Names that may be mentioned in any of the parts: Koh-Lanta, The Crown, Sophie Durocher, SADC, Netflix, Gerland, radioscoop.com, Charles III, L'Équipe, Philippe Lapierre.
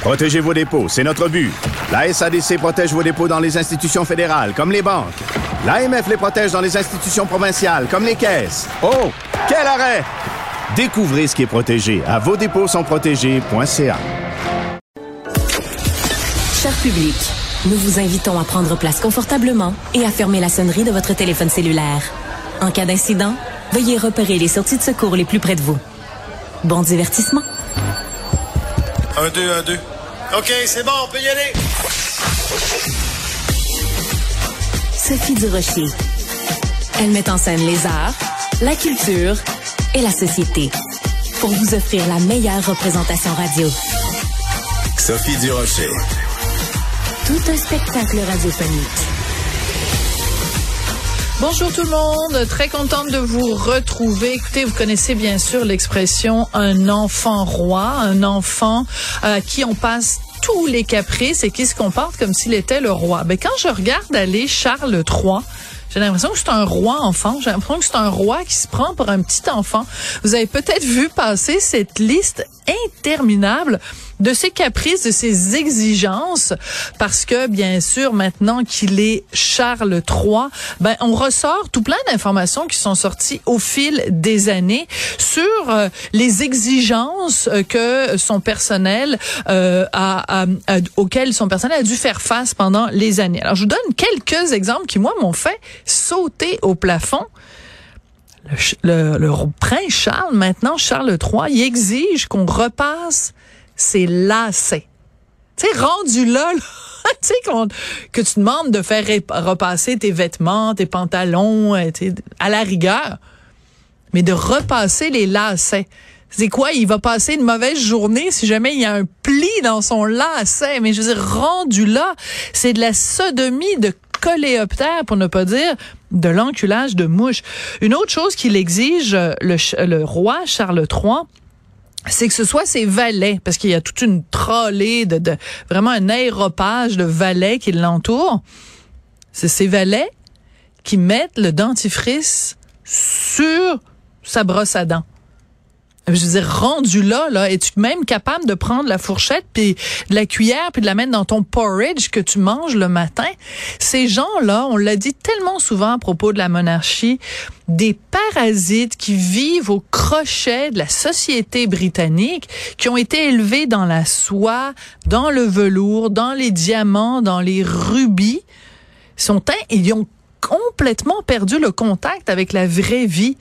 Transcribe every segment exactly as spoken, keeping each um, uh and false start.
Protégez vos dépôts, c'est notre but. La S A D C protège vos dépôts dans les institutions fédérales, comme les banques. L'A M F les protège dans les institutions provinciales, comme les caisses. Oh, quel arrêt! Découvrez ce qui est protégé à vos dépôts sont protégés point c a. Chers publics, nous vous invitons à prendre place confortablement et à fermer la sonnerie de votre téléphone cellulaire. En cas d'incident, veuillez repérer les sorties de secours les plus près de vous. Bon divertissement! Un, deux, un, deux. OK, c'est bon, on peut y aller. Sophie Durocher. Elle met en scène les arts, la culture et la société pour vous offrir la meilleure représentation radio. Sophie Durocher. Tout un spectacle radiophonique. Bonjour tout le monde, très contente de vous retrouver. Écoutez, vous connaissez bien sûr l'expression « un enfant roi », un enfant à qui on passe tous les caprices et qui se comporte comme s'il était le roi. Ben, quand je regarde aller Charles trois, j'ai l'impression que c'est un roi enfant. J'ai l'impression que c'est un roi qui se prend pour un petit enfant. Vous avez peut-être vu passer cette liste interminable de ses caprices, de ses exigences, parce que, bien sûr, maintenant qu'il est Charles trois, ben, on ressort tout plein d'informations qui sont sorties au fil des années sur euh, les exigences euh, que son personnel, euh, a, a, a, auxquelles son personnel a dû faire face pendant les années. Alors, je vous donne quelques exemples qui, moi, m'ont fait sauter au plafond. Le, le, le prince Charles, maintenant, Charles trois, il exige qu'on repasse ses lacets. Tu sais, rendu là, là tu sais, que tu demandes de faire repasser tes vêtements, tes pantalons, à la rigueur, mais de repasser les lacets. C'est quoi? Il va passer une mauvaise journée si jamais il y a un pli dans son lacet. Mais je veux dire, rendu là, c'est de la sodomie de coléoptère, pour ne pas dire de l'enculage de mouche. Une autre chose qu'il exige, le, le roi Charles trois, c'est que ce soit ses valets, parce qu'il y a toute une trollée de, de vraiment un aéropage de valets qui l'entoure. C'est ses valets qui mettent le dentifrice sur sa brosse à dents. Je veux dire, rendu là, là, es-tu même capable de prendre la fourchette puis de la cuillère puis de la mettre dans ton porridge que tu manges le matin? Ces gens-là, on l'a dit tellement souvent à propos de la monarchie, des parasites qui vivent au crochet de la société britannique, qui ont été élevés dans la soie, dans le velours, dans les diamants, dans les rubis, sont ils ont complètement perdu le contact avec la vraie vie.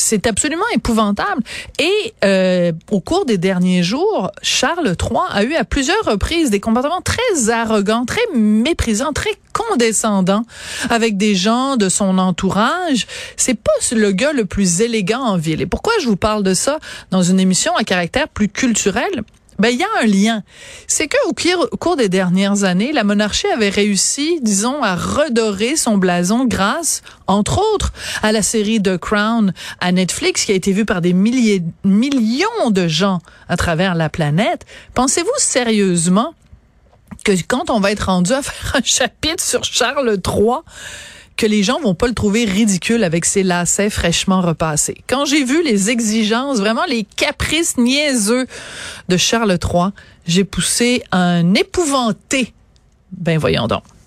C'est absolument épouvantable. Et euh, au cours des derniers jours, Charles trois a eu à plusieurs reprises des comportements très arrogants, très méprisants, très condescendants avec des gens de son entourage. C'est pas le gars le plus élégant en ville. Et pourquoi je vous parle de ça dans une émission à caractère plus culturel? Ben, il y a un lien. C'est que au cours des dernières années, la monarchie avait réussi, disons, à redorer son blason grâce, entre autres, à la série The Crown à Netflix qui a été vue par des milliers, millions de gens à travers la planète. Pensez-vous sérieusement que quand on va être rendu à faire un chapitre sur Charles trois, que les gens vont pas le trouver ridicule avec ses lacets fraîchement repassés? Quand j'ai vu les exigences, vraiment les caprices niaiseux de Charles trois, j'ai poussé un épouvanté. Ben voyons donc.